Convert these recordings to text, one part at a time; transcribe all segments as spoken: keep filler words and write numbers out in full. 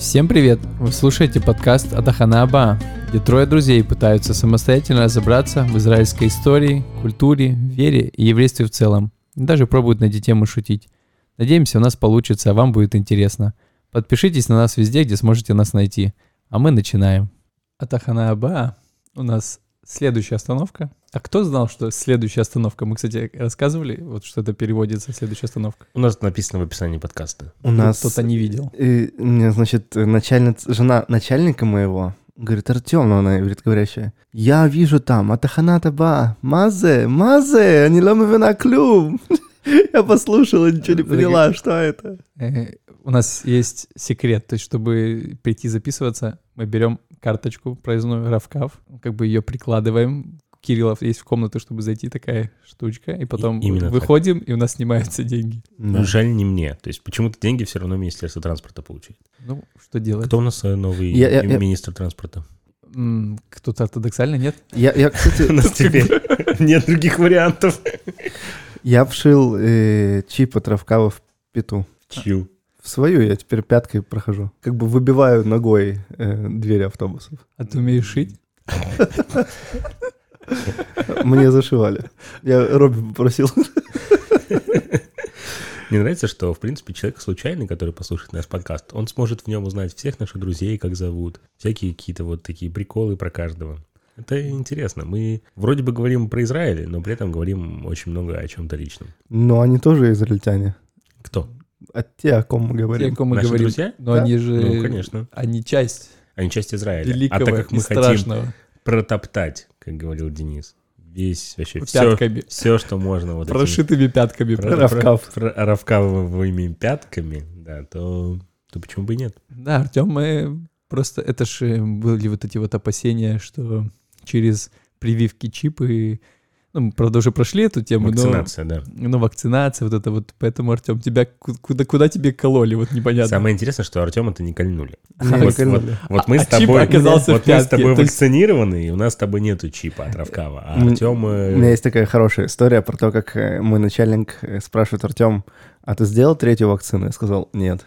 Всем привет! Вы слушаете подкаст ХаТахана Абаа, где трое друзей пытаются самостоятельно разобраться в израильской истории, культуре, вере и еврействе в целом. Даже пробуют на эти темы шутить. Надеемся, у нас получится, а вам будет интересно. Подпишитесь на нас везде, где сможете нас найти. А мы начинаем. ХаТахана Абаа. У нас следующая остановка. А кто знал, что следующая остановка? Мы, кстати, рассказывали, вот что это переводится, следующая остановка. У нас написано в описании подкаста. У нас... Кто-то не видел. И, значит, начальница, жена начальника моего, говорит, Артём, но она говорит, говорящая, я вижу там, ХаТахана Абаа, мазе, мазе, они ломовина клюм. Я послушала, ничего не поняла, что это. У нас есть секрет, то есть, чтобы прийти записываться, мы берем карточку проездную Равкав, как бы ее прикладываем. Кириллов есть в комнату, чтобы зайти, такая штучка, и потом и, выходим, так. И у нас снимаются деньги. Да. Жаль, не мне. То есть почему-то деньги все равно Министерство транспорта получает. Ну, что делать? Кто у нас новый я, я, министр я... транспорта? Кто-то ортодоксальный, нет? Я, я, кстати... У нас теперь нет других вариантов. Я вшил чип от Равкава в пяту. Чью? В свою я теперь пяткой прохожу. Как бы выбиваю ногой двери автобусов. А ты умеешь шить? Мне зашивали. Я Робби попросил. Мне нравится, что, в принципе, человек случайный, который послушает наш подкаст, он сможет в нем узнать всех наших друзей, как зовут, всякие какие-то вот такие приколы про каждого. Это интересно. Мы вроде бы говорим про Израиль, но при этом говорим очень много о чем-то личном. Но они тоже израильтяне. Кто? А те, о ком мы говорим. Те, о ком мы Наши говорим. Друзья? Но да? они же... Ну, конечно. Они часть... Они часть Израиля. Великого, а так как мы страшного. Хотим протоптать, как говорил Денис, весь вообще все, все, что можно. Вот прошитыми этими, пятками. Про, Равкав. Про, про, равкавовыми пятками, да, то, то почему бы и нет? Да, Артём, мы просто... Это же были вот эти вот опасения, что через прививки, чипы... Ну, мы, правда, уже прошли эту тему. Вакцинация, но, да. Ну, вакцинация, вот это вот. Поэтому, Артём, тебя куда, куда тебе кололи, вот непонятно. Самое интересное, что Артёма это не кольнули. Не вот, кольнули. Вот, вот мы а, с тобой, вот мы с тобой есть... вакцинированы, и у нас с тобой нету чипа от Равкава. А Артём... У меня есть такая хорошая история про то, как мой начальник спрашивает, Артём, а ты сделал третью вакцину? Я сказал, нет.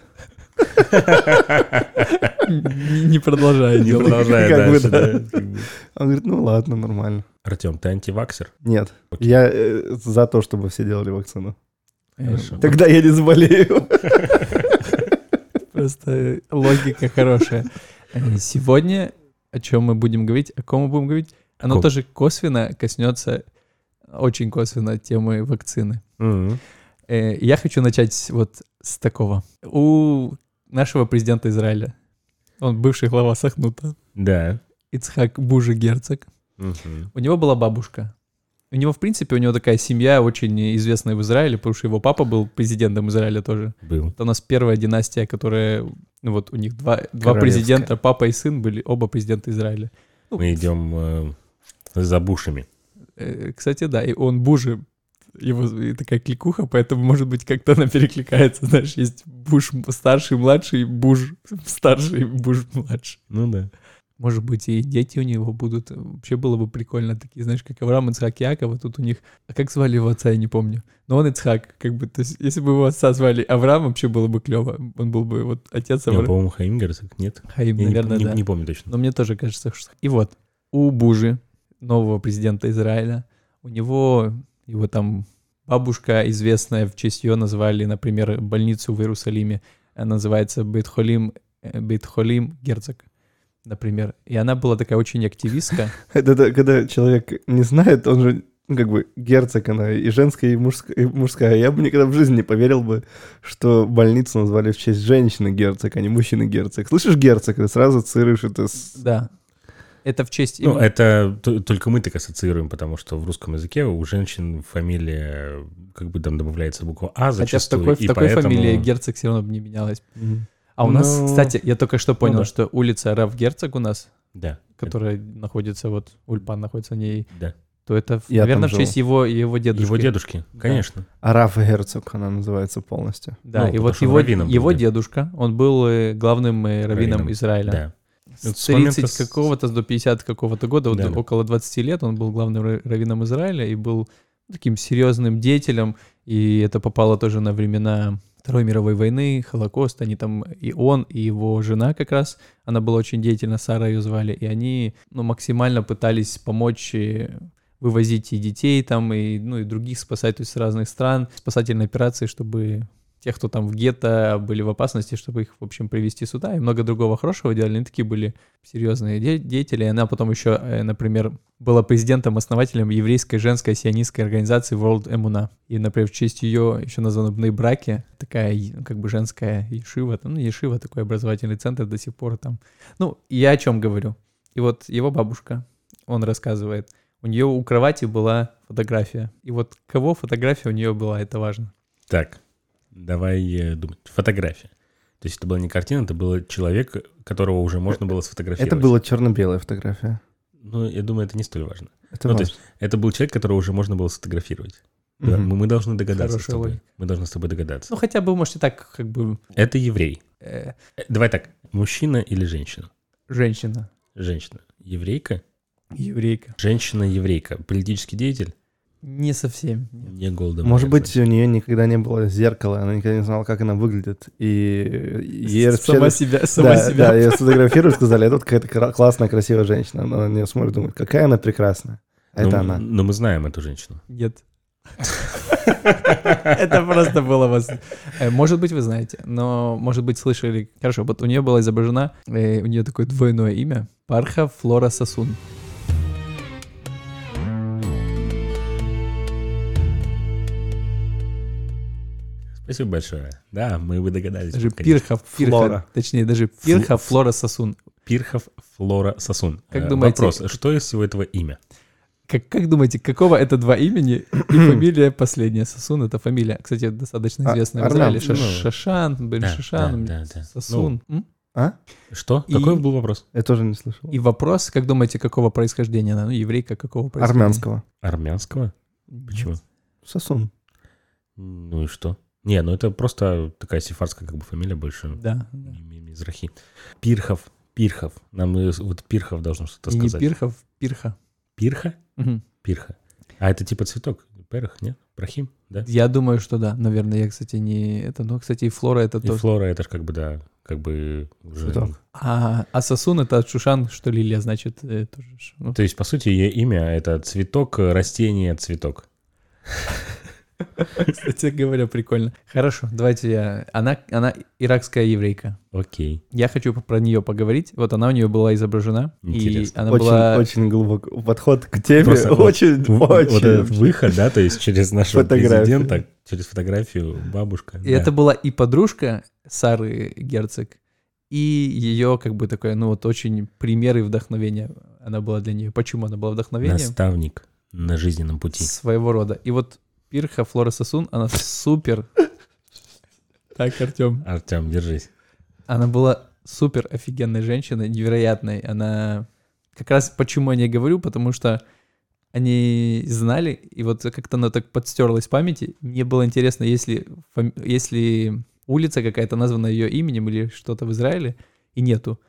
Не продолжай. Не продолжай дальше. Он говорит, ну ладно, нормально. Артём, ты антиваксер? Нет, я за то, чтобы все делали вакцину. Тогда я не заболею. Просто логика хорошая. Сегодня, о чем мы будем говорить, о ком мы будем говорить, оно тоже косвенно коснется, очень косвенно темы вакцины. Я хочу начать вот с такого. У нашего президента Израиля, он бывший глава Сахнута, да. Ицхак Бужи Герцог, угу. У него была бабушка. У него, в принципе, у него такая семья очень известная в Израиле, потому что его папа был президентом Израиля тоже. Был. Это у нас первая династия, которая... Ну вот у них два, два президента, папа и сын были оба президента Израиля. Ну, мы идем э, за Бушами. Э, кстати, да, и он Бужи... Его такая кликуха, поэтому, может быть, как-то она перекликается, знаешь, есть Буш старший, младший, Буш старший, Буш младший. Ну да. Может быть, и дети у него будут. Вообще было бы прикольно, такие, знаешь, как Авраам, Ицхак, Яков, а тут у них... А как звали его отца, я не помню. Но он Ицхак, как бы, то есть, если бы его отца звали Авраам, вообще было бы клево. Он был бы вот отец Авраам. Я, по-моему, Хаим Герцог, нет? Хаим, я наверное, не, да. Не помню точно. Но мне тоже кажется, что... И вот, у Бужи, нового президента Израиля, у него... Его там бабушка известная, в честь ее назвали, например, больницу в Иерусалиме. Она называется Бетхолим, Бетхолим Герцог, например. И она была такая очень активистка. Это когда человек не знает, он же как бы Герцог, она и женская, и мужская. Я бы никогда в жизни не поверил бы, что больницу назвали в честь женщины Герцог, а не мужчины Герцог. Слышишь, Герцог, ты сразу ассоциируешь это с... Да. Это в честь... Ну, это только мы так ассоциируем, потому что в русском языке у женщин фамилия, как бы там добавляется буква А зачастую. Хотя в такой, и в такой поэтому... фамилии Герцог все равно бы не менялась. Mm-hmm. А у Но... нас, кстати, я только что понял, ну, да. что улица Раф-Герцог у нас, да. которая это... находится, вот Ульпан находится в ней, да. то это, я наверное, в честь его, его дедушки. Его дедушки, да. конечно. А Раф-Герцог она называется полностью. Да, ну, и вот его, его дедушка, он был главным раввином Израиля. Да. С тридцатого с... какого-то до пятидесятого какого-то года, вот да, да. около двадцати лет он был главным раввином Израиля и был таким серьезным деятелем, и это попало тоже на времена Второй мировой войны, Холокост, они там, и он, и его жена как раз, она была очень деятельна, Сара ее звали, и они, ну, максимально пытались помочь вывозить и детей там, и, ну, и других спасать, то есть с разных стран, спасательные операции, чтобы те, кто там в гетто были в опасности, чтобы их, в общем, привести сюда, и много другого хорошего делали, они такие были серьезные де- деятели, и она потом еще, например, была президентом-основателем еврейской женской сионистской организации World Emuna, и, например, в честь ее еще названы браки, такая, как бы, женская ешива, там, ну, ешива, такой образовательный центр до сих пор там, ну, я о чем говорю, и вот его бабушка, он рассказывает, у нее у кровати была фотография, и вот кого фотография у нее была, это важно. Так. Давай думать. Фотография. То есть это была не картина, это был человек, которого уже можно было сфотографировать. Это была черно-белая фотография. Ну, я думаю, это не столь важно. Это, ну, важно. То есть, это был человек, которого уже можно было сфотографировать. Угу. Да, мы, мы должны догадаться. Хороший с тобой. Логик. Мы должны с тобой догадаться. Ну, хотя бы, можете так, как бы... Это еврей. Э... Давай так. Мужчина или женщина? Женщина. Женщина. Еврейка? Еврейка. Женщина-еврейка. Политический деятель? Не совсем. Не Голда Мейер. Может быть, у нее никогда не было зеркала, она никогда не знала, как она выглядит. И сама себя, сама себя. Да, ее сфотографируют, сказали, это какая-то классная, красивая женщина. Она на нее смотрит, думает, какая она прекрасная. Это она. Но мы знаем эту женщину. Нет. Это просто было вас. Может быть, вы знаете, но, может быть, слышали. Хорошо, вот у нее была изображена, у нее такое двойное имя, Пирха Флора Сассун. Спасибо большое. Да, мы вы догадались. Даже Пирха, Флора. Точнее, даже Пирха Флора Сассун. Пирха Флора Сассун. Как думаете? Вопрос, что из всего этого имя? Как, как думаете, какого это два имени и фамилия последняя? Сассун — это фамилия, кстати, достаточно известная а, в Израиле. Шаш, Шашан, Бен да, Шашан, да, да, да. Сосун. Ну, а? Что? И... Какой был вопрос? Я тоже не слышал. И вопрос, как думаете, какого происхождения она? Ну, еврейка какого происхождения? Армянского. Армянского? Почему? Сосун. Ну и что? Не, ну это просто такая сефардская, как бы, фамилия больше. Да. Мизрахи. Пирхов, Пирхов. Нам вот Пирхов должен что-то и сказать. Не Пирхов, Пирха. Пирха? Угу. Пирха. А это типа цветок? Перх, нет? Прахим, да? Я думаю, что да. Наверное, я, кстати, не это. Но, кстати, и Флора это тоже. И Флора это же как бы, да, как бы уже... Цветок. А, а Сосун это от Шушан, что лилия, значит, тоже. Ну. То есть, по сути, ее имя это цветок, растение, цветок. Кстати говоря, прикольно. Хорошо, давайте я... Она, она иракская еврейка. Окей. Я хочу про нее поговорить. Вот она у нее была изображена. Интересно. И она очень, была... очень глубоко. Подход к теме. Просто очень, вот, очень. Вот этот выход, да, то есть через нашего президента, через фотографию бабушка. И да. Это была и подружка Сары Герцог, и ее как бы такое, ну вот очень пример и вдохновение. Она была для нее. Почему она была вдохновением? Наставник на жизненном пути. Своего рода. И вот Пирха Флора Сассун, она супер... Так, Артём. Артём, держись. Она была супер офигенной женщиной, невероятной. Она... Как раз почему я не говорю, потому что они знали, и вот как-то она так подстерлась в памяти. Мне было интересно, если, фами... если улица какая-то названа ее именем или что-то в Израиле, и нету.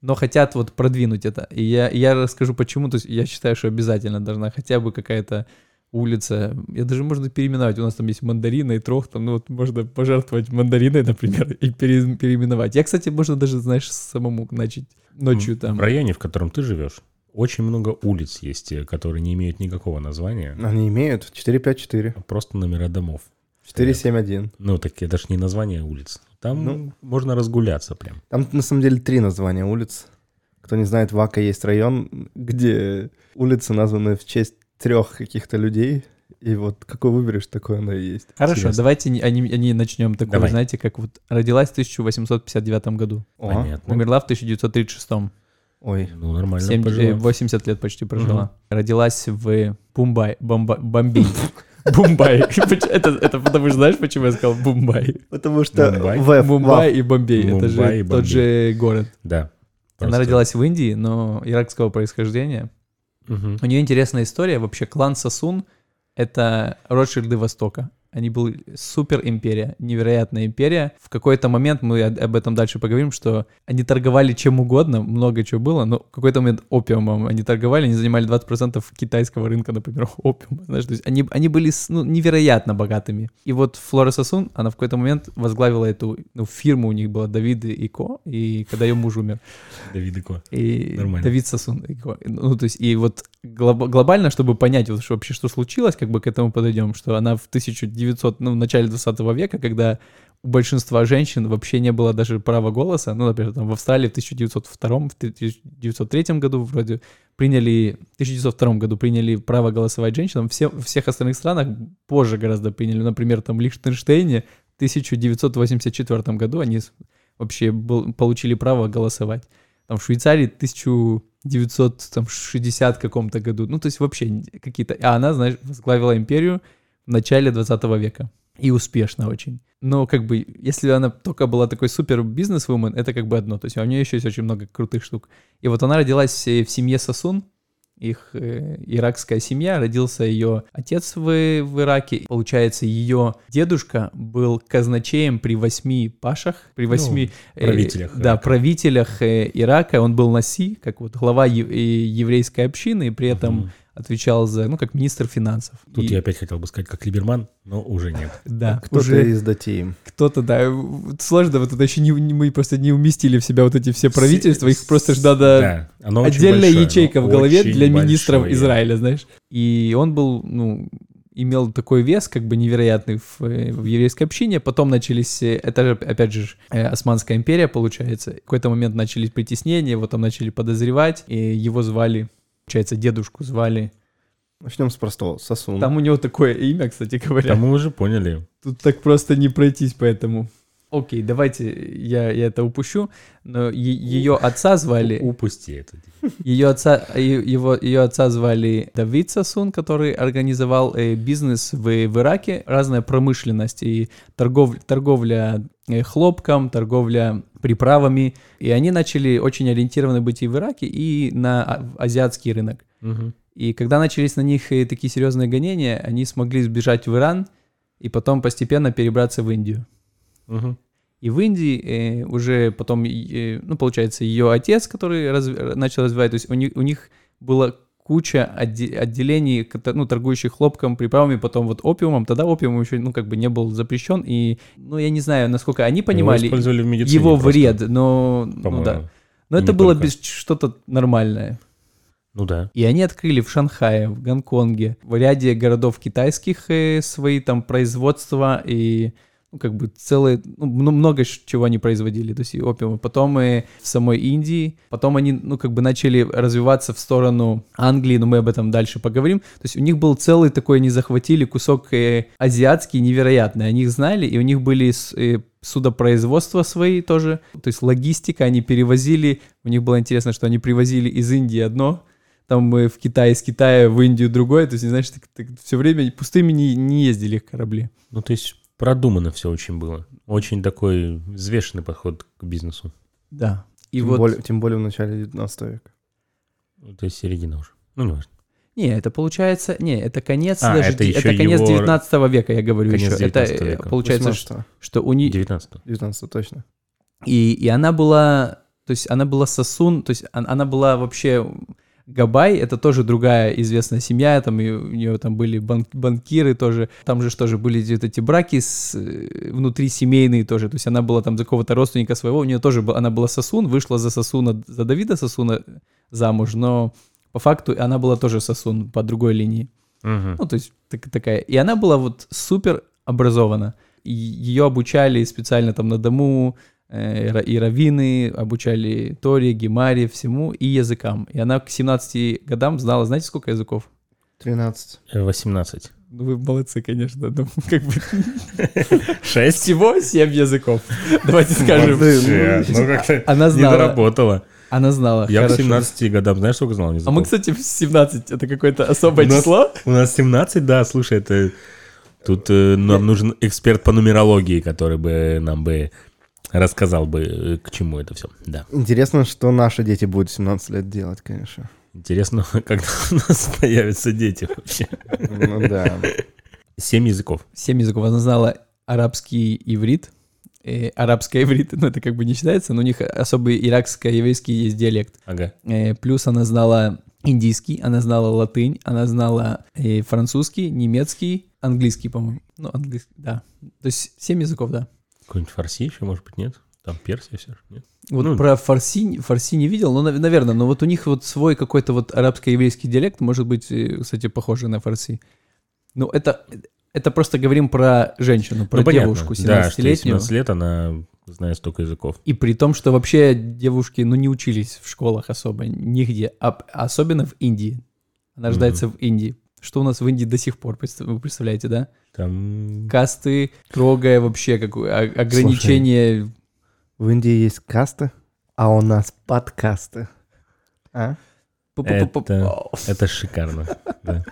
Но хотят вот продвинуть это. И я, я расскажу, почему. То есть я считаю, что обязательно должна хотя бы какая-то... улица, я даже можно переименовать, у нас там есть мандарины и трох, там, ну вот можно пожертвовать мандариной, например, и пере, переименовать. Я, кстати, можно даже, знаешь, самому начать ночью там. В районе, в котором ты живешь, очень много улиц есть, которые не имеют никакого названия. Они имеют четыре пять четыре. Просто номера домов. четыре семь один. Ну, так это же не название улиц. Там ну, можно разгуляться прям. Там на самом деле три названия улиц. Кто не знает, в Ака есть район, где улицы названы в честь трех каких-то людей, и вот какой выберешь, такое оно и есть. Хорошо, Серьезно. Давайте не, они, они начнем такое, Давай. Знаете, как вот родилась в тысяча восемьсот пятьдесят девятом году, Понятно. Умерла в тысяча девятьсот тридцать шестом. Ой, ну нормально семьдесят, восемьдесят лет почти прожила. Угу. Родилась в Бумбай, Бомби. Бумбай. Это потому что, знаешь, почему я сказал Бумбай? Потому что Бумбай и Бомбей, это же тот же город. Да. Она родилась в Индии, но иракского происхождения. Угу. У нее интересная история. Вообще клан Сосун — это Ротшильды Востока. Они были супер империя, невероятная империя. В какой-то момент, мы об этом дальше поговорим, что они торговали чем угодно, много чего было, но в какой-то момент опиумом они торговали, они занимали двадцать процентов китайского рынка, например, опиума. Знаешь, то есть они, они были ну, невероятно богатыми. И вот Флора Сассун, она в какой-то момент возглавила эту ну, фирму, у них была Давид и Ко, и когда ее муж умер. Давид и Ко, нормально. Давид Сасун и Ко. Ну, то есть, и вот глобально, чтобы понять вообще, что случилось, как бы к этому подойдем, что она в тысяча девятисотом, ну, в начале двадцатого века, когда у большинства женщин вообще не было даже права голоса, ну, например, там в Австралии в тысяча девятьсот втором, в тысяча девятьсот третьем году вроде приняли, в тысяча девятьсот втором году приняли право голосовать женщинам, все, в всех остальных странах позже гораздо приняли, например, там в Лихтенштейне в тысяча девятьсот восемьдесят четвертом году они вообще был, получили право голосовать. Там в Швейцарии в тысяча девятьсот шестидесятом каком-то году. Ну, то есть вообще какие-то... А она, знаешь, возглавила империю в начале двадцатого века. И успешно очень. Но как бы, если она только была такой супер бизнес-вумен, это как бы одно. То есть у нее еще есть очень много крутых штук. И вот она родилась в семье Сосун. Их э, иракская семья. Родился ее отец в, в Ираке. Получается, ее дедушка был казначеем при восьми пашах, при восьми ну, правителях, э, да, правителях э, Ирака. Он был наси, как вот глава е- еврейской общины, и при этом угу. отвечал за, ну, как министр финансов. Тут и... я опять хотел бы сказать, как Либерман, но уже нет. Да, кто-то уже... из датеем. Кто-то, да. Сложно, вот это еще не, мы просто не уместили в себя вот эти все правительства, их просто ж надо... Да, отдельная большое, ячейка в голове для министров большое. Израиля, знаешь. И он был, ну, имел такой вес, как бы невероятный в, в еврейской общине. Потом начались, это же, опять же, Османская империя, получается. В какой-то момент начались притеснения, его там начали подозревать, и его звали... Получается, дедушку звали... Начнем с простого, Сосун. Там у него такое имя, кстати говоря. Да, мы уже поняли. Тут так просто не пройтись, поэтому... Окей, давайте я, я это упущу. Но е- ее отца звали... Упусти это. Ее отца, его, ее отца звали Давид Сасун, который организовал бизнес в, в Ираке. Разная промышленность и торгов, торговля хлопком, торговля... приправами, и они начали очень ориентированы быть и в Ираке, и на азиатский рынок. Угу. И когда начались на них такие серьезные гонения, они смогли сбежать в Иран и потом постепенно перебраться в Индию. Угу. И в Индии э, уже потом, э, ну, получается, ее отец, который раз, начал развивать, то есть у них, у них было куча отделений, ну, торгующих хлопком, приправами, потом вот опиумом. Тогда опиум еще, ну, как бы не был запрещен. И, ну, я не знаю, насколько они понимали его, в медицине его вред, но... Ну, да. Но это было без, что-то нормальное. Ну да. И они открыли в Шанхае, в Гонконге, в ряде городов китайских свои там производства и... Ну, как бы целые, ну, много чего они производили, то есть и опиумы. Потом и в самой Индии, потом они, ну, как бы начали развиваться в сторону Англии, но мы об этом дальше поговорим. То есть у них был целый такой, они захватили кусок азиатский невероятный, они их знали, и у них были судопроизводства свои тоже, то есть логистика, они перевозили, у них было интересно, что они привозили из Индии одно, там в Китай, из Китая в Индию другое, то есть, значит, так, так, все время пустыми не, не ездили их корабли. Ну, то есть... Продумано все очень было. Очень такой взвешенный подход к бизнесу. Да. И тем, вот... более, тем более в начале девятнадцатого века. То есть середина уже. Ну, не важно. Не, это получается... Не, это конец а, даже... Это, это конец его... девятнадцатого века, я говорю конец еще. девятнадцатого это века. Получается, восемнадцатого. Что у нее... девятнадцатого. девятнадцатого, точно. И, и она была... То есть она была Сосун... То есть она была вообще... Габай — это тоже другая известная семья, там и, у нее там были банк, банкиры тоже, там же тоже были эти браки с, внутрисемейные тоже, то есть она была там за какого-то родственника своего, у нее тоже была, она была Сосун, вышла за Сосуна, за Давида Сасуна замуж, но по факту она была тоже Сосун по другой линии. Угу. Ну, то есть так, такая. И она была вот супер образована. Ее обучали специально там на дому, и раввины, обучали Торе, Гемаре, всему, и языкам. И она к семнадцати годам знала, знаете, сколько языков? тринадцать. восемнадцать. Ну, вы молодцы, конечно. Ну, как бы... шесть? Всего семь языков. Давайте скажем. Ну, как-то она знала. Недоработала. Она знала. Я хорошо. К семнадцати годам, знаешь, сколько знал языков? А мы, кстати, в семнадцать, это какое-то особое у нас, число? У нас семнадцать, да, слушай, это... Тут э, нам нужен эксперт по нумерологии, который бы нам бы... Рассказал бы, к чему это все, да. Интересно, что наши дети будут семнадцать лет делать, конечно. Интересно, когда у нас появятся дети вообще. Ну да. Семь языков. Семь языков. Она знала арабский иврит. И арабская иврит, ну это как бы не считается, но у них особый иракско-еврейский есть диалект. Ага. И плюс она знала индийский, она знала латынь, она знала французский, немецкий, английский, по-моему. Ну, английский, да. То есть семь языков, да. Какой-нибудь фарси еще, может быть, нет? Там Персия все же, нет? Вот ну, про фарси, фарси не видел, но, наверное, но вот у них вот свой какой-то вот арабско-еврейский диалект, может быть, кстати, похожий на фарси. Ну, это... Это просто говорим про женщину, про ну, девушку семнадцатилетнюю. Да, семнадцать лет она знает столько языков. И при том, что вообще девушки, ну, не учились в школах особо, нигде, а, особенно в Индии. Она рождается mm-hmm. в Индии. Что у нас в Индии до сих пор, вы представляете, да? Там... Касты, строгое вообще, как, ограничение. Слушай, в Индии есть касты, а у нас подкасты. А? Это, это шикарно, да.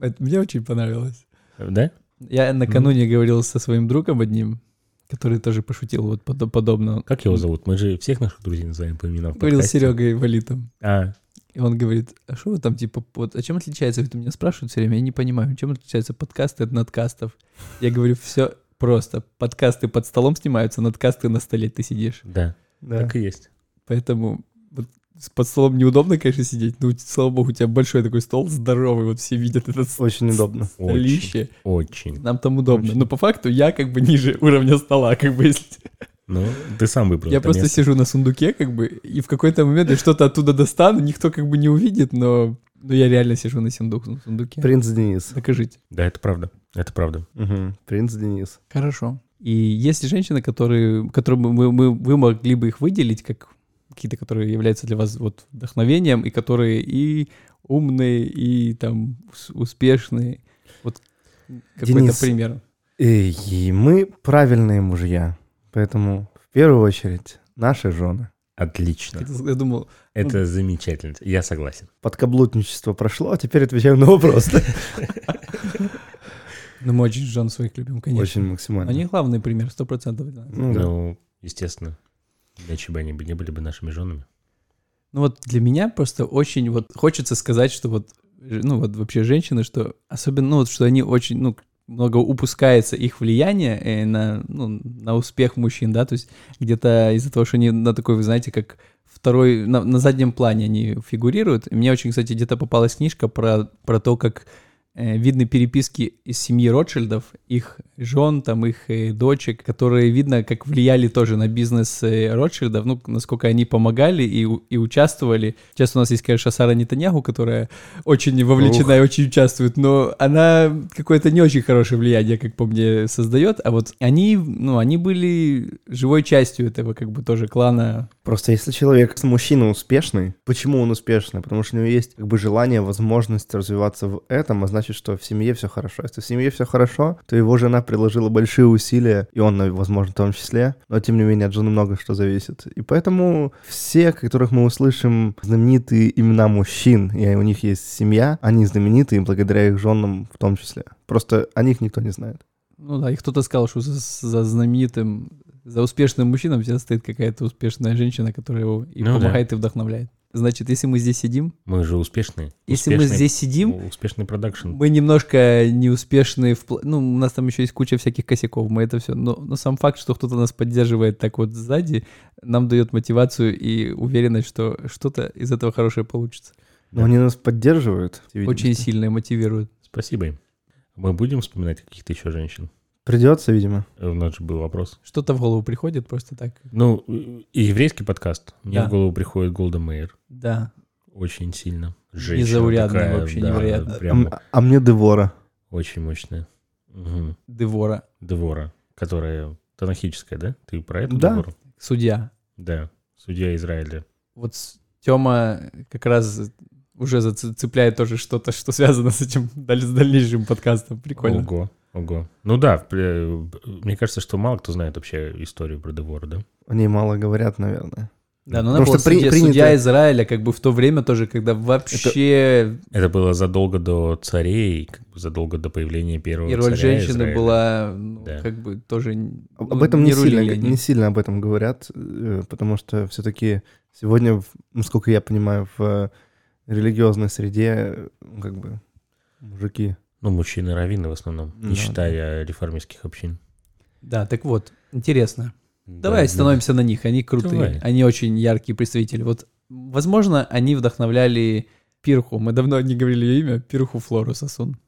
Это мне очень понравилось. Да? Я накануне mm. говорил со своим другом одним, который тоже пошутил вот под, подобно. Как его зовут? Мы же всех наших друзей называем по именам. Говорил с Серегой Валитом. А. И он говорит, а что вы там типа... Вот, а чем отличается? Ведь меня спрашивают все время, я не понимаю, чем отличаются подкасты от надкастов. Я говорю, все просто. Подкасты под столом снимаются, надкасты на столе ты сидишь. Да, да. Так и есть. Поэтому... Под столом неудобно, конечно, сидеть, но, слава богу, у тебя большой такой стол, здоровый, вот все видят этот очень удобно. Столище. Очень. Нам там удобно. Очень. Но по факту я как бы ниже уровня стола, как бы, если... Ну, ты сам выбрал. Я просто место. Сижу на сундуке, как бы, и в какой-то момент я что-то оттуда достану, никто как бы не увидит, но, но я реально сижу на, сундук, на сундуке. Принц Денис. Докажите. Да, это правда. Это правда. Угу. Принц Денис. Хорошо. И есть ли женщины, которые, которые мы, мы, вы могли бы их выделить как... какие-то, которые являются для вас вот вдохновением, и которые и умные, и там успешные. Вот какой-то Денис, пример. И, и мы правильные мужья, поэтому в первую очередь наши жены. Отлично. Это, я думал, это ну, замечательно, я согласен. Подкаблутничество прошло, а теперь отвечаем на вопросы. Ну, мы очень жен своих любим, конечно. Очень максимально. Они главный пример, сто процентов. Ну, естественно. Иначе бы они не были бы нашими женами. Ну вот для меня просто очень вот хочется сказать, что вот, ну вот вообще женщины, что особенно, ну вот, что они очень, ну, много упускается их влияние на, ну, на успех мужчин, да, то есть где-то из-за того, что они на такой, вы знаете, как второй, на, на заднем плане они фигурируют. И мне очень, кстати, где-то попалась книжка про, про то, как видны переписки из семьи Ротшильдов, их жен, там, их дочек, которые видно, как влияли тоже на бизнес Ротшильдов, ну, насколько они помогали и, и участвовали. Сейчас у нас есть, конечно, Сара Нетаньяху, которая очень вовлечена Ух. и очень участвует, но она какое-то не очень хорошее влияние, как по мне, создает, а вот они, ну, они были живой частью этого, как бы, тоже клана. Просто если человек, мужчина успешный, почему он успешный? Потому что у него есть, как бы, желание, возможность развиваться в этом, а значит, что в семье все хорошо. Если в семье все хорошо, то его жена приложила большие усилия, и он, возможно, в том числе, но, тем не менее, от жены много что зависит. И поэтому все, которых мы услышим, знаменитые имена мужчин, и у них есть семья, они знаменитые, благодаря их женам в том числе. Просто о них никто не знает. Ну да, и кто-то сказал, что за, за знаменитым, за успешным мужчином всегда стоит какая-то успешная женщина, которая его и ну, помогает, да. и вдохновляет. Значит, если мы здесь сидим... Мы же успешные. Если успешные, мы здесь сидим... Успешный продакшн. Мы немножко неуспешные... В... Ну, у нас там еще есть куча всяких косяков, мы это все... Но, но сам факт, что кто-то нас поддерживает так вот сзади, нам дает мотивацию и уверенность, что что-то из этого хорошее получится. Но да. они нас поддерживают. Очень сильно мотивируют. Спасибо им. Мы будем вспоминать каких-то еще женщин? Придется, видимо. У нас же был вопрос. Что-то в голову приходит просто так. Ну, и еврейский подкаст. Мне да. в голову приходит Голда Мейер. Да. Очень сильно. Женщина незаурядная такая, вообще, да, невероятная. Прямо... А, а мне Девора. Очень мощная. Угу. Девора. Девора, которая танахическая, да? Ты про эту да. Девору? Судья. Да, судья Израиля. Вот Тёма как раз... уже зацепляет тоже что-то, что связано с этим с дальнейшим подкастом. Прикольно. Ого, ого. Ну да, мне кажется, что мало кто знает вообще историю про Девора, да? О ней мало говорят, наверное. Да, но она была при, судья, принято... судья Израиля как бы в то время тоже, когда вообще... Это, это было задолго до царей, как бы задолго до появления первого царя Израиля. И роль женщины Израиля. была, ну, да. как бы тоже... Ну, об этом не, не, сильно, не сильно об этом говорят, потому что все-таки сегодня, насколько я понимаю, в... религиозной среде, как бы, мужики. Ну, мужчины-раввины в основном, да, не считая да. реформистских общин. Да, так вот, интересно. Да, Давай да. остановимся на них, они крутые, Давай. они очень яркие представители. Вот, возможно, они вдохновляли Пирху, мы давно не говорили ее имя, Пирху Флору Сассун.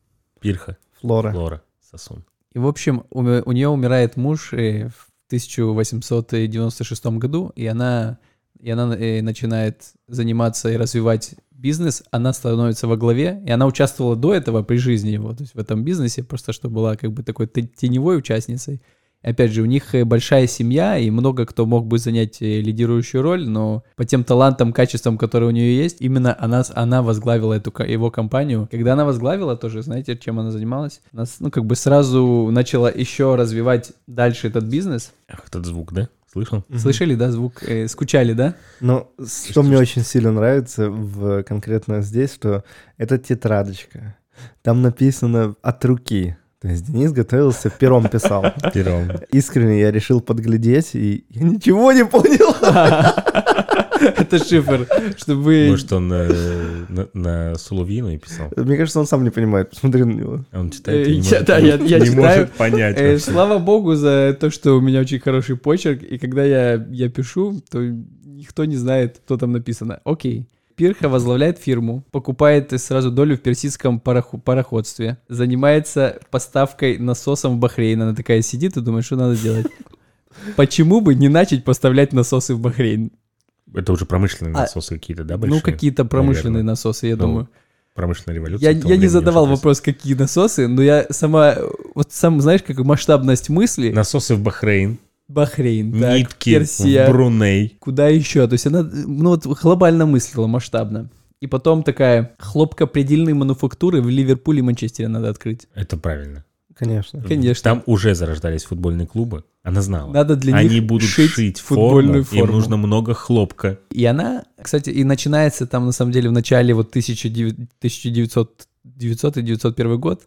Пирха Флора. Флора Сассун. И, в общем, у, у нее умирает муж в тысяча восемьсот девяносто шестом году, и она, и она и начинает заниматься и развивать бизнес, она становится во главе, и она участвовала до этого при жизни его, то есть в этом бизнесе, просто что была как бы такой теневой участницей. И опять же, у них большая семья, и много кто мог бы занять лидирующую роль, но по тем талантам, качествам, которые у нее есть, именно она, она возглавила эту его компанию. Когда она возглавила тоже, знаете, чем она занималась? Она, ну, как бы сразу начала еще развивать дальше этот бизнес. Ах, этот звук, да? Слышал? Слышали, да, звук? Э, скучали, да? Ну, что, что мне очень сильно нравится в, конкретно здесь, что это тетрадочка. Там написано от руки. То есть Денис готовился, пером писал. Пером. Искренне я решил подглядеть, и я ничего не понял. Это шифр, чтобы... Может, он на соловьиной писал? Мне кажется, он сам не понимает. Посмотри на него. Он читает и не может понять. Слава богу за то, что у меня очень хороший почерк, и когда я пишу, то никто не знает, что там написано. Окей. Пирха возглавляет фирму, покупает сразу долю в персидском пароходстве, занимается поставкой насосов в Бахрейн. Она такая сидит и думает, что надо делать. Почему бы не начать поставлять насосы в Бахрейн? Это уже промышленные а, насосы какие-то, да, большие? Ну, какие-то промышленные наверное. насосы, я ну, думаю. Промышленная революция. Я, я не задавал вопрос, какие насосы, но я сама... Вот сам, знаешь, как масштабность мысли... Насосы в Бахрейн. Бахрейн, так, Нитки, Персия, Бруней. Куда еще? То есть она, ну вот, глобально мыслила, масштабно. И потом такая, хлопкопредельные мануфактуры в Ливерпуле и Манчестере надо открыть. Это правильно. Конечно. Конечно. Там уже зарождались футбольные клубы, она знала. Надо для Они них будут шить, шить футбольную форму, форму, им нужно много хлопка. И она, кстати, и начинается там, на самом деле, в начале вот тысяча девятисотый - девятьсот первый год,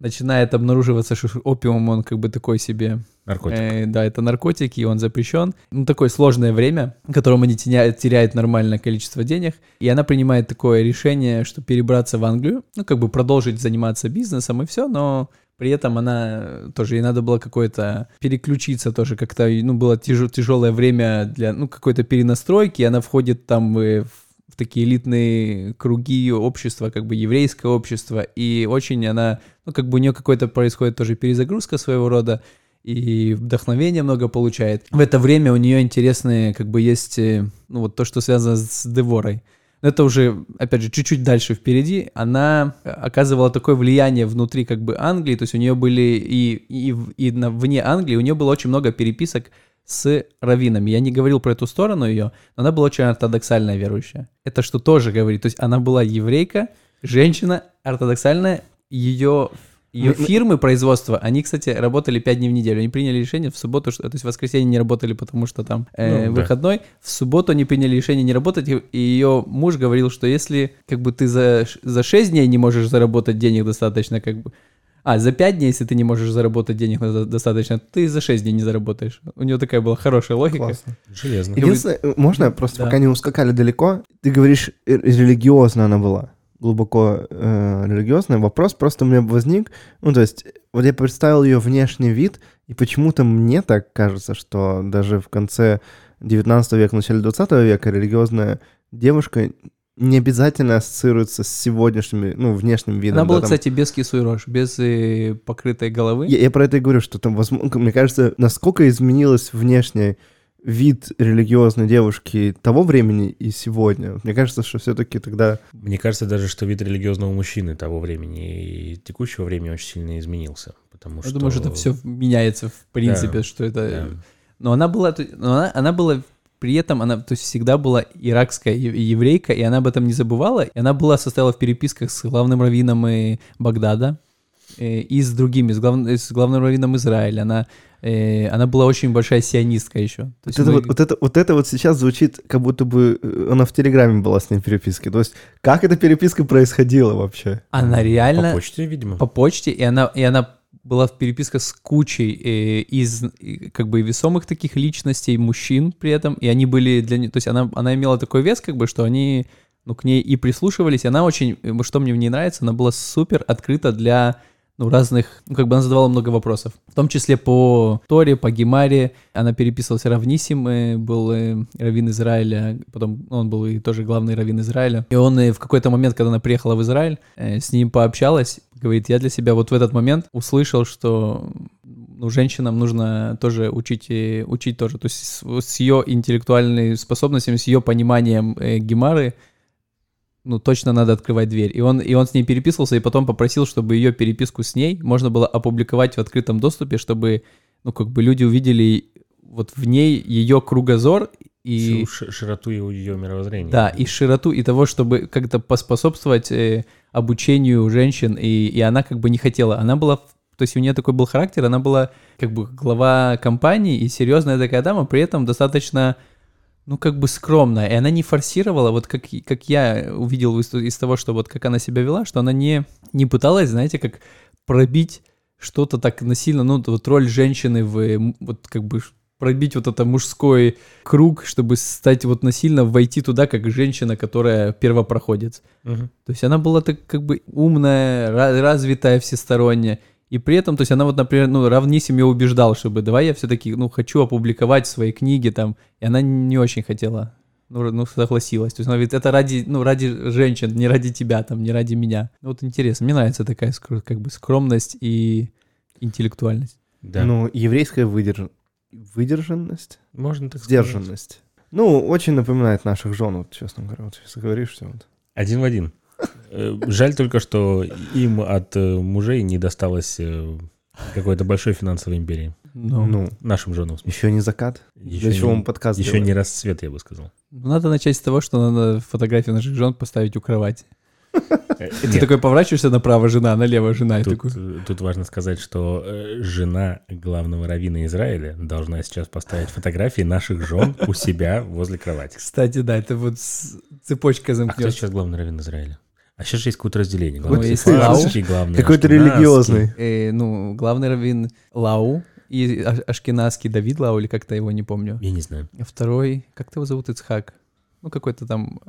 начинает обнаруживаться, что опиум, он как бы такой себе... Наркотик. Э, да, это наркотик, и он запрещен. Ну, такое сложное время, в котором они теряют, теряют нормальное количество денег. И она принимает такое решение, что перебраться в Англию, ну, как бы продолжить заниматься бизнесом и все, но при этом она тоже, ей надо было какое-то переключиться тоже как-то, ну, было тяж, тяжелое время для, ну, какой-то перенастройки, и она входит там в в такие элитные круги общества, как бы еврейское общество, и очень она, ну, как бы у нее какой-то происходит тоже перезагрузка своего рода, и вдохновения много получает. В это время у нее интересные, как бы есть, ну, вот то, что связано с Деворой. Но это уже, опять же, чуть-чуть дальше впереди. Она оказывала такое влияние внутри, как бы, Англии, то есть у нее были и, и, и на, вне Англии, у нее было очень много переписок с раввинами. Я не говорил про эту сторону ее, но она была очень ортодоксальная верующая. Это что тоже говорит. То есть она была еврейка, женщина, ортодоксальная. Ее, ее фирмы производства, они, кстати, работали пять дней в неделю. Они приняли решение в субботу, то есть в воскресенье не работали, потому что там э, ну, выходной. Да. В субботу они приняли решение не работать, и ее муж говорил, что если как бы ты за, за шесть дней не можешь заработать денег достаточно, как бы, а, за пять дней, если ты не можешь заработать денег достаточно, ты за шесть дней не заработаешь. У него такая была хорошая логика. Классно. Железно. Единственное, можно просто, да. пока не ускакали далеко, ты говоришь, религиозно она была, глубоко э, религиозная. Вопрос просто у меня возник. Ну, то есть, вот я представил ее внешний вид, и почему-то мне так кажется, что даже в конце девятнадцатого века, начале двадцатого века религиозная девушка... не обязательно ассоциируется с сегодняшним, ну, внешним видом. Она была, да, там... кстати, без кисуйрош, без э, покрытой головы. Я, я про это и говорю, что там, возможно, мне кажется, насколько изменилась внешний вид религиозной девушки того времени и сегодня. Мне кажется, что все-таки тогда... Мне кажется даже, что вид религиозного мужчины того времени и текущего времени очень сильно изменился, потому Я что... Я думаю, что это все меняется в принципе, да, что это... Да. Но она была... Но она, она была... При этом она, то есть, всегда была иракская еврейка, и она об этом не забывала. И она была, состояла в переписках с главным раввином Багдада и с другими, с, глав, с главным раввином Израиля. Она, она была очень большая сионистка еще. То есть вот, мы... это вот, вот, это, вот это вот сейчас звучит, как будто бы она в Телеграме была с ней в переписке. То есть как эта переписка происходила вообще? Она реально... По почте, видимо. По почте, и она... И она была в переписках с кучей э, из э, как бы весомых таких личностей, мужчин при этом, и они были для нее, то есть она, она имела такой вес, как бы, что они, ну, к ней и прислушивались, и она очень, что мне в ней нравится, она была супер открыта для ну, разных, ну, как бы она задавала много вопросов. В том числе по Торе, по Гемаре. Она переписывалась равнисим, был раввин Израиля, потом он был и тоже главный раввин Израиля. И он в какой-то момент, когда она приехала в Израиль, с ним пообщалась, говорит, я для себя вот в этот момент услышал, что... Ну, женщинам нужно тоже учить, и учить тоже. То есть с, с ее интеллектуальными способностями, с ее пониманием э, Гемары, ну, точно надо открывать дверь. И он, и он с ней переписывался, и потом попросил, чтобы ее переписку с ней можно было опубликовать в открытом доступе, чтобы, ну, как бы люди увидели вот в ней ее кругозор и... Широту ее мировоззрения. Да, и широту, и того, чтобы как-то поспособствовать э, обучению женщин. И, и она как бы не хотела. Она была... То есть у нее такой был характер, она была как бы глава компании и серьезная такая дама, при этом достаточно, ну, как бы скромная. И она не форсировала, вот как, как я увидел из, из того, что вот как она себя вела, что она не, не пыталась, знаете, как пробить что-то так насильно, ну, вот роль женщины в, вот как бы пробить вот это мужской круг, чтобы стать вот насильно, войти туда, как женщина, которая первопроходец. Угу. То есть она была так как бы умная, развитая всесторонне. И при этом, то есть она вот, например, ну, равнисим ее убеждал, чтобы давай я все-таки, ну, хочу опубликовать свои книги там, и она не очень хотела, ну, ну согласилась. То есть она говорит, это ради, ну, ради женщин, не ради тебя там, не ради меня. Вот интересно, мне нравится такая как бы скромность и интеллектуальность. Да. Ну, еврейская выдерж... выдержанность? Можно так сказать. Сдержанность. Ну, очень напоминает наших жен, вот, честно говоря, вот сейчас говоришь все. Вот. Один в один. Жаль только, что им от мужей не досталось какой-то большой финансовой империи. Ну, ну нашим женам. Еще не закат. Еще, еще, не, подкаст еще не расцвет, я бы сказал. Надо начать с того, что надо фотографию наших жен поставить у кровати. И ты такой поворачиваешься направо, жена, налево, жена. Тут, и тут важно сказать, что жена главного раввина Израиля должна сейчас поставить фотографии наших жен у себя возле кровати. Кстати, да, это вот цепочка замкнется. А кто сейчас главный раввин Израиля? А сейчас же есть какое-то разделение. Главный Лау. Какой-то религиозный. Э, ну, главный раввин Лау и ашкеназский Давид Лау, или как-то его, не помню. Я не знаю. Второй, как-то его зовут, Ицхак. Ну, какой-то там...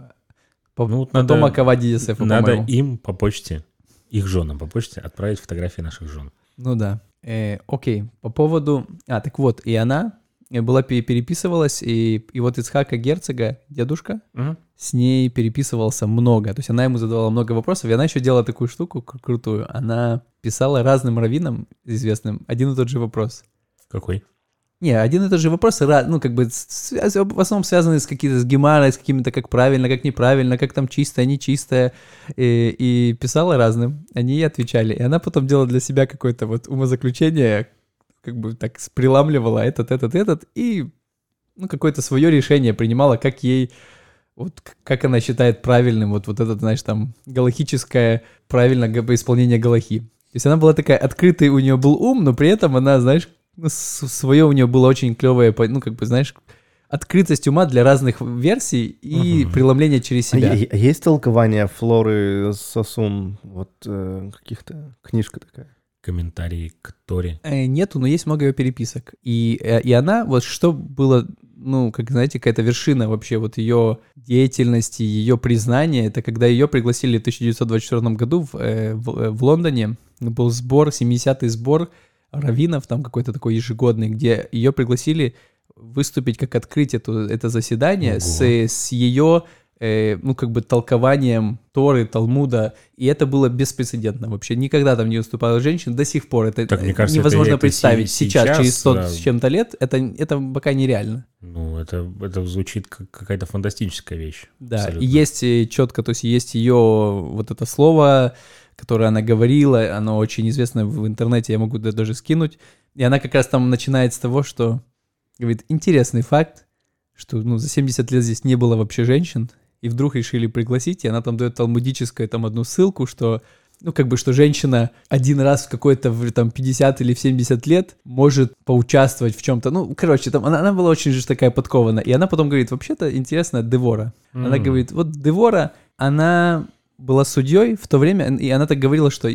По, ну, вот потом надо, Акавадиесефа, по-моему. Надо им по почте, их женам по почте отправить фотографии наших жен. Ну да. Э, окей, по поводу... А, так вот, и она была переписывалась, и, и вот Ицхака Герцога, дедушка, угу. с ней переписывался много. То есть она ему задавала много вопросов, и она еще делала такую штуку крутую. Она писала разным раввинам известным один и тот же вопрос. Какой? Не, один и тот же вопрос, ну, как бы, в основном связаны с какими-то, с Гемарой, с какими-то, как правильно, как неправильно, как там чистое, нечистое, и, и писала разным, они ей отвечали, и она потом делала для себя какое-то вот умозаключение, как бы так приламливала этот, этот, этот, и, ну, какое-то свое решение принимала, как ей, вот, как она считает правильным, вот, вот это, знаешь, там, галахическое, правильно, исполнение галахи. То есть она была такая открытая, у нее был ум, но при этом она, знаешь, ну, свое у нее было очень клевое, ну, как бы, знаешь, открытость ума для разных версий и угу. преломление через себя. А, а есть толкование Флоры Сассун, вот э, каких-то книжка такая? Комментарии к Торе? Э, нету, но есть много ее переписок. И, э, и она, вот что было, ну, как, знаете, какая-то вершина вообще вот ее деятельности, ее признания, это когда ее пригласили в тысяча девятьсот двадцать четвёртом году в, э, в, в Лондоне, был сбор, семидесятый сбор, раввинов, там какой-то такой ежегодный, где ее пригласили выступить как открытие то, это заседание с, с ее, э, ну, как бы толкованием Торы, Талмуда, и это было беспрецедентно вообще. Никогда там не выступала женщина до сих пор. Это так, мне кажется, невозможно это, это представить. Си- сейчас, сейчас, через сто да. с чем-то лет, это, это пока нереально. Ну, это, это звучит как какая-то фантастическая вещь. Да, абсолютно. И есть четко, то есть есть ее вот это слово, которое она говорила, оно очень известно в интернете, я могу даже скинуть. И она как раз там начинает с того, что говорит, интересный факт, что, ну, за семьдесят лет здесь не было вообще женщин, и вдруг решили пригласить, и она там дает талмудическую там одну ссылку, что, ну, как бы, что женщина один раз в какой-то там пятьдесят или в семьдесят лет может поучаствовать в чем-то. Ну, короче, там она, она была очень же такая подкована. И она потом говорит, вообще-то интересно, Девора. Mm. Она говорит, вот Девора, она... была судьей в то время, и она так говорила, что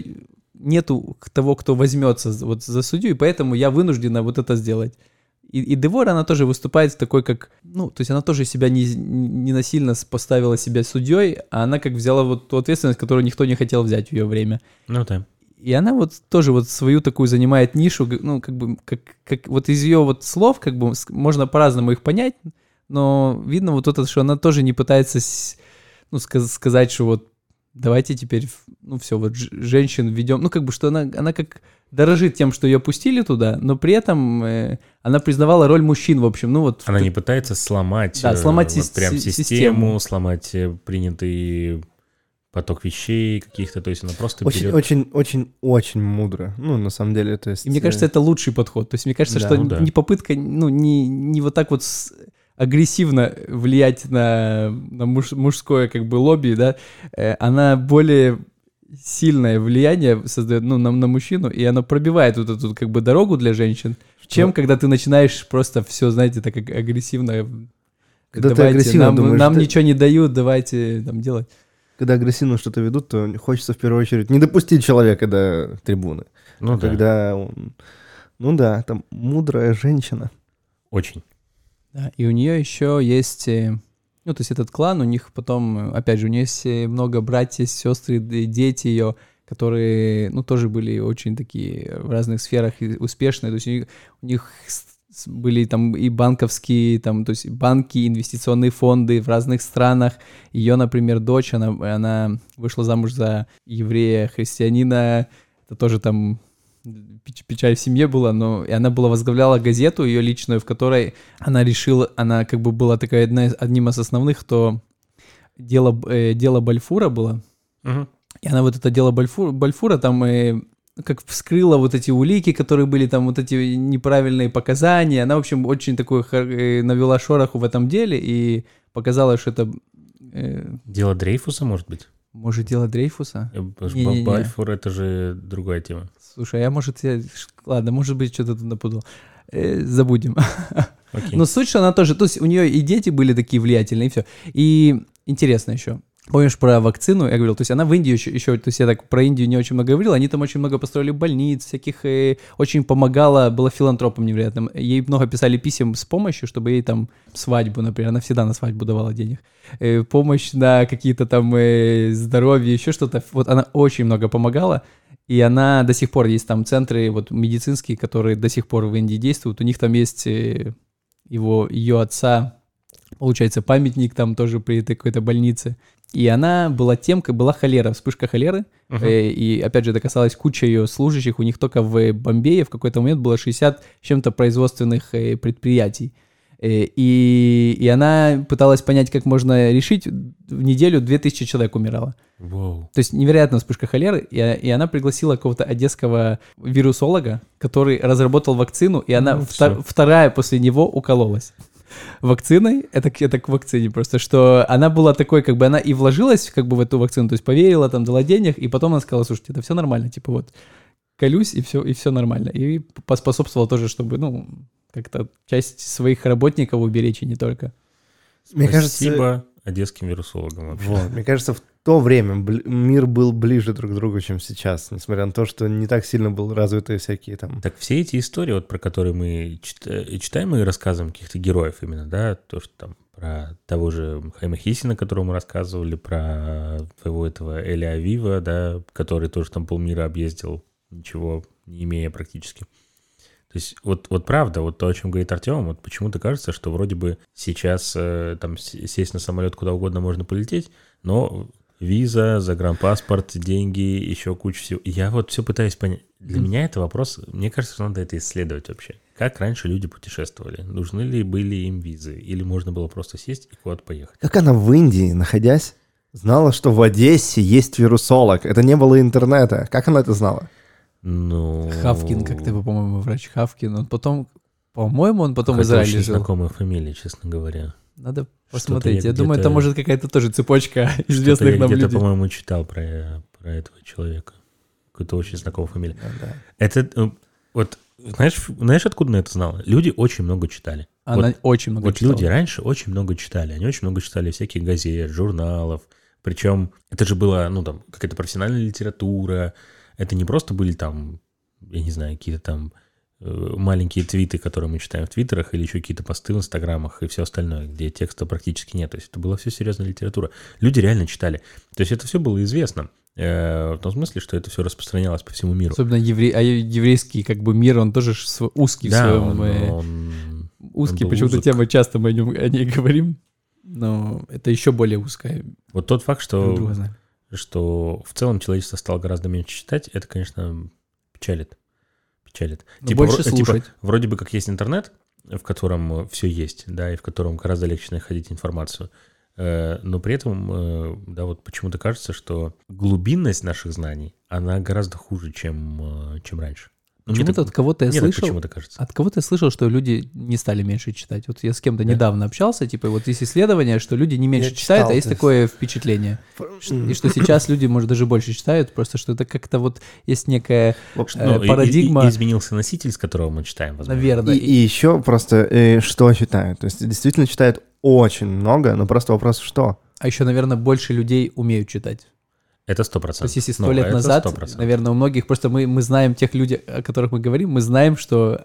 нету того, кто возьмется вот за судью, и поэтому я вынуждена вот это сделать. И, и Девора, она тоже выступает такой, как, ну, то есть она тоже себя не, не насильно поставила себя судьей, а она как взяла вот ту ответственность, которую никто не хотел взять в ее время. Ну да. И она вот тоже вот свою такую занимает нишу, ну, как бы, как, как, вот из ее вот слов, как бы, можно по-разному их понять, но видно вот это, что она тоже не пытается, ну, сказать, что вот давайте теперь, ну, все, вот женщин ведем, ну, как бы, что она, она как дорожит тем, что ее пустили туда, но при этом э, она признавала роль мужчин, в общем, ну, вот. Она ты... не пытается сломать, да, сломать вот, с- прям систему, систему, сломать принятые... поток вещей каких-то, то есть она просто берет... Очень-очень-очень мудро, ну, на самом деле, то есть... И мне кажется, это лучший подход, то есть мне кажется, да, что ну, да. не попытка, ну, не, не вот так вот агрессивно влиять на, на муж, мужское, как бы, лобби, да, она более сильное влияние создает, ну, на, на мужчину, и она пробивает вот эту, как бы, дорогу для женщин, что? Чем, когда ты начинаешь просто все, знаете, так агрессивно... Когда давайте, ты агрессивно нам, думаешь... Нам ты... ничего не дают, давайте там делать... Когда агрессивно что-то ведут, то хочется в первую очередь не допустить человека до трибуны. Ну а да. Когда он... Ну да, там мудрая женщина. Очень. Да, и у нее еще есть... Ну, то есть этот клан, у них потом... Опять же, у нее есть много братьев, сестры, дети ее, которые, ну, тоже были очень такие в разных сферах успешные. То есть у них, у них были там и банковские, там, то есть банки, инвестиционные фонды в разных странах. Ее, например, дочь, она, она вышла замуж за еврея, христианина. Это тоже там печаль в семье была, но и она была, возглавляла газету ее личную, в которой она решила, она как бы была такая одна, одним из основных, кто дело, э, дело Бальфура было. Угу. И она вот это дело Бальфура, Бальфура там... Э, как вскрыла вот эти улики, которые были там, вот эти неправильные показания. Она, в общем, очень такую навела шороху в этом деле и показала, что это... Дело Дрейфуса, может быть? Может, дело Дрейфуса? Не-не-не. Бальфур — это же другая тема. Слушай, я, может, я... Ладно, может быть, что-то тут напутал. Забудем. Окей. Но суть, что она тоже... То есть у нее и дети были такие влиятельные, и все. И интересно еще... Помнишь про вакцину? Я говорил, то есть она в Индии еще, еще, то есть я так про Индию не очень много говорил, они там очень много построили больниц, всяких, и очень помогала, была филантропом невероятным. Ей много писали писем с помощью, чтобы ей там свадьбу, например, она всегда на свадьбу давала денег, и помощь на какие-то там здоровье, еще что-то. Вот она очень много помогала, и она до сих пор, есть там центры вот медицинские, которые до сих пор в Индии действуют, у них там есть его, ее отца, получается, памятник там тоже при какой-то больнице. И она была тем, как была холера, вспышка холеры. Uh-huh. И, и, опять же, это касалось кучи ее служащих. У них только в Бомбее в какой-то момент было шестьдесят с чем-то производственных предприятий. И, и она пыталась понять, как можно решить. В неделю две тысячи человек умирало. Wow. То есть невероятная вспышка холеры. И, и она пригласила какого-то одесского вирусолога, который разработал вакцину, и она ну, втор, вторая после него укололась. Вакциной, это, это к вакцине просто, что она была такой, как бы она и вложилась как бы в эту вакцину, то есть поверила, там, дала денег, и потом она сказала, слушайте, это все нормально, типа вот, колюсь, и все, и все нормально. И поспособствовала тоже, чтобы, ну, как-то часть своих работников уберечь, и не только. Мне Спасибо кажется... одесским вирусологам. Вот. Мне кажется, в то время бли- мир был ближе друг к другу, чем сейчас, несмотря на то, что не так сильно были развиты всякие там... Так все эти истории, вот про которые мы чит- читаем и рассказываем каких-то героев именно, да, то, что там про того же Хайма Хисина, которого мы рассказывали, про твоего этого Эли Авива, да, который тоже там полмира объездил, ничего не имея практически. То есть вот, вот правда, вот то, о чем говорит Артём, вот почему-то кажется, что вроде бы сейчас э, там сесть на самолет куда угодно можно полететь, но виза, загранпаспорт, деньги, еще куча всего. Я вот все пытаюсь понять. Для mm. меня это вопрос, мне кажется, что надо это исследовать вообще. Как раньше люди путешествовали? Нужны ли были им визы? Или можно было просто сесть и куда-то поехать? Как она в Индии, находясь, знала, что в Одессе есть вирусолог? Это не было интернета. Как она это знала? Ну... Хавкин, как ты, по-моему, врач Хавкин. Он потом, по-моему, он потом в Израиле жил. Знакомая фамилия, честно говоря. Надо посмотреть. Я, я думаю, это может какая-то тоже цепочка известных нам людей. Я где-то, по-моему, читал про, про этого человека. Какую-то очень знакомую фамилию. Да, да. Это вот, знаешь, знаешь, откуда она это знала? Люди очень много читали. Она вот, очень много вот читала. Вот люди раньше очень много читали. Они очень много читали всяких газет, журналов. Причем это же была, ну, там, какая-то профессиональная литература. Это не просто были там, я не знаю, какие-то там маленькие твиты, которые мы читаем в твиттерах, или еще какие-то посты в инстаграмах и все остальное, где текста практически нет. То есть это была все серьезная литература. Люди реально читали. То есть это все было известно. в том смысле, что это все распространялось по всему миру. Особенно евре... а еврейский как бы мир, он тоже узкий да, в своем... Он, э... он... Узкий, он почему-то узок. Тема, часто мы о, нем, о ней говорим, но это еще более узкая. Вот тот факт, что, что в целом человечество стало гораздо меньше читать, это, конечно, печалит. Печалит. Типа, больше вро- слушать. Типа, вроде бы как есть интернет, в котором все есть, да, и в котором гораздо легче находить информацию. Но при этом, да, вот почему-то кажется, что глубинность наших знаний, она гораздо хуже, чем, чем раньше. Почему-то от кого-то я Нет, слышал, от кого-то я слышал, что люди не стали меньше читать. Вот я с кем-то да. недавно общался, типа вот есть исследования, что люди не меньше я читают, читал, а есть такое впечатление, и что сейчас люди, может, даже больше читают, просто что это как-то вот есть некая ну, э, парадигма. И, и, и изменился носитель, с которого мы читаем, возможно. Наверное. И, и еще просто э, что читают, то есть действительно читают очень много, но просто вопрос что. А еще, наверное, больше людей умеют читать. Это сто процентов. То есть, если сто лет назад, сто процентов. Наверное, у многих... Просто мы, мы знаем тех людей, о которых мы говорим, мы знаем, что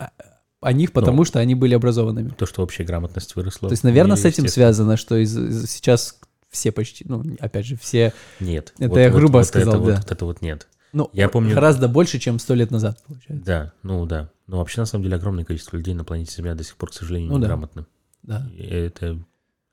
о них, потому ну, что они были образованными. То, что общая грамотность выросла. То есть, наверное, с этим связано, что из, из, сейчас все почти... Ну, опять же, все... Нет. Это вот, я вот, грубо вот сказал, это, да. Вот, это вот нет. Ну, я помню... гораздо больше, чем сто лет назад, получается. Да, ну да. Но вообще, на самом деле, огромное количество людей на планете Земля до сих пор, к сожалению, ну, неграмотны. Да. И это,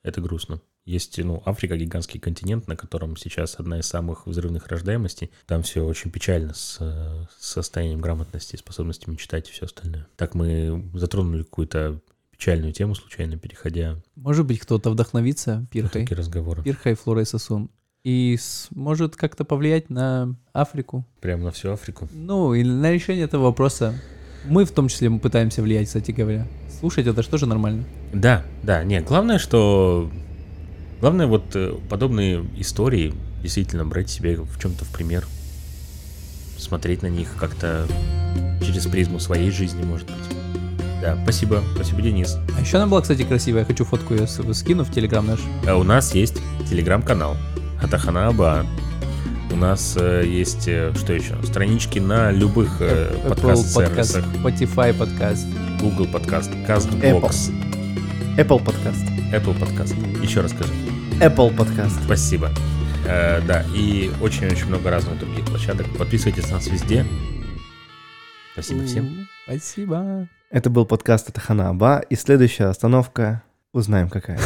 это грустно. Есть, ну, Африка — гигантский континент, на котором сейчас одна из самых взрывных рождаемостей. Там все очень печально с, с состоянием грамотности, способностями читать и все остальное. Так мы затронули какую-то печальную тему, случайно переходя. Может быть, кто-то вдохновится Пирхой. Такие разговоры. Пирхой Флорой Сассун. И сможет как-то повлиять на Африку. Прямо на всю Африку? Ну, и на решение этого вопроса. Мы в том числе мы пытаемся влиять, кстати говоря. Слушать это же тоже нормально. Да, да. Нет, главное, что... Главное, вот подобные истории действительно брать себе в чем-то в пример, смотреть на них как-то через призму своей жизни, может быть. Да, спасибо, спасибо, Денис. А еще она была, кстати, красивая, я хочу фотку ее скину в Телеграм наш. А у нас есть Телеграм-канал ХаТахана Абаа. У нас есть, что еще, странички на любых подкаст-сервисах. Spotify подкаст. Google подкаст, CastBox. Apple подкаст. Apple подкаст. Еще раз скажи. Apple подкаст. Спасибо. Э, да, и очень-очень много разных других площадок. Подписывайтесь на нас везде. Спасибо всем. Спасибо. Это был подкаст ХаТахана Абаа. И следующая остановка, узнаем какая.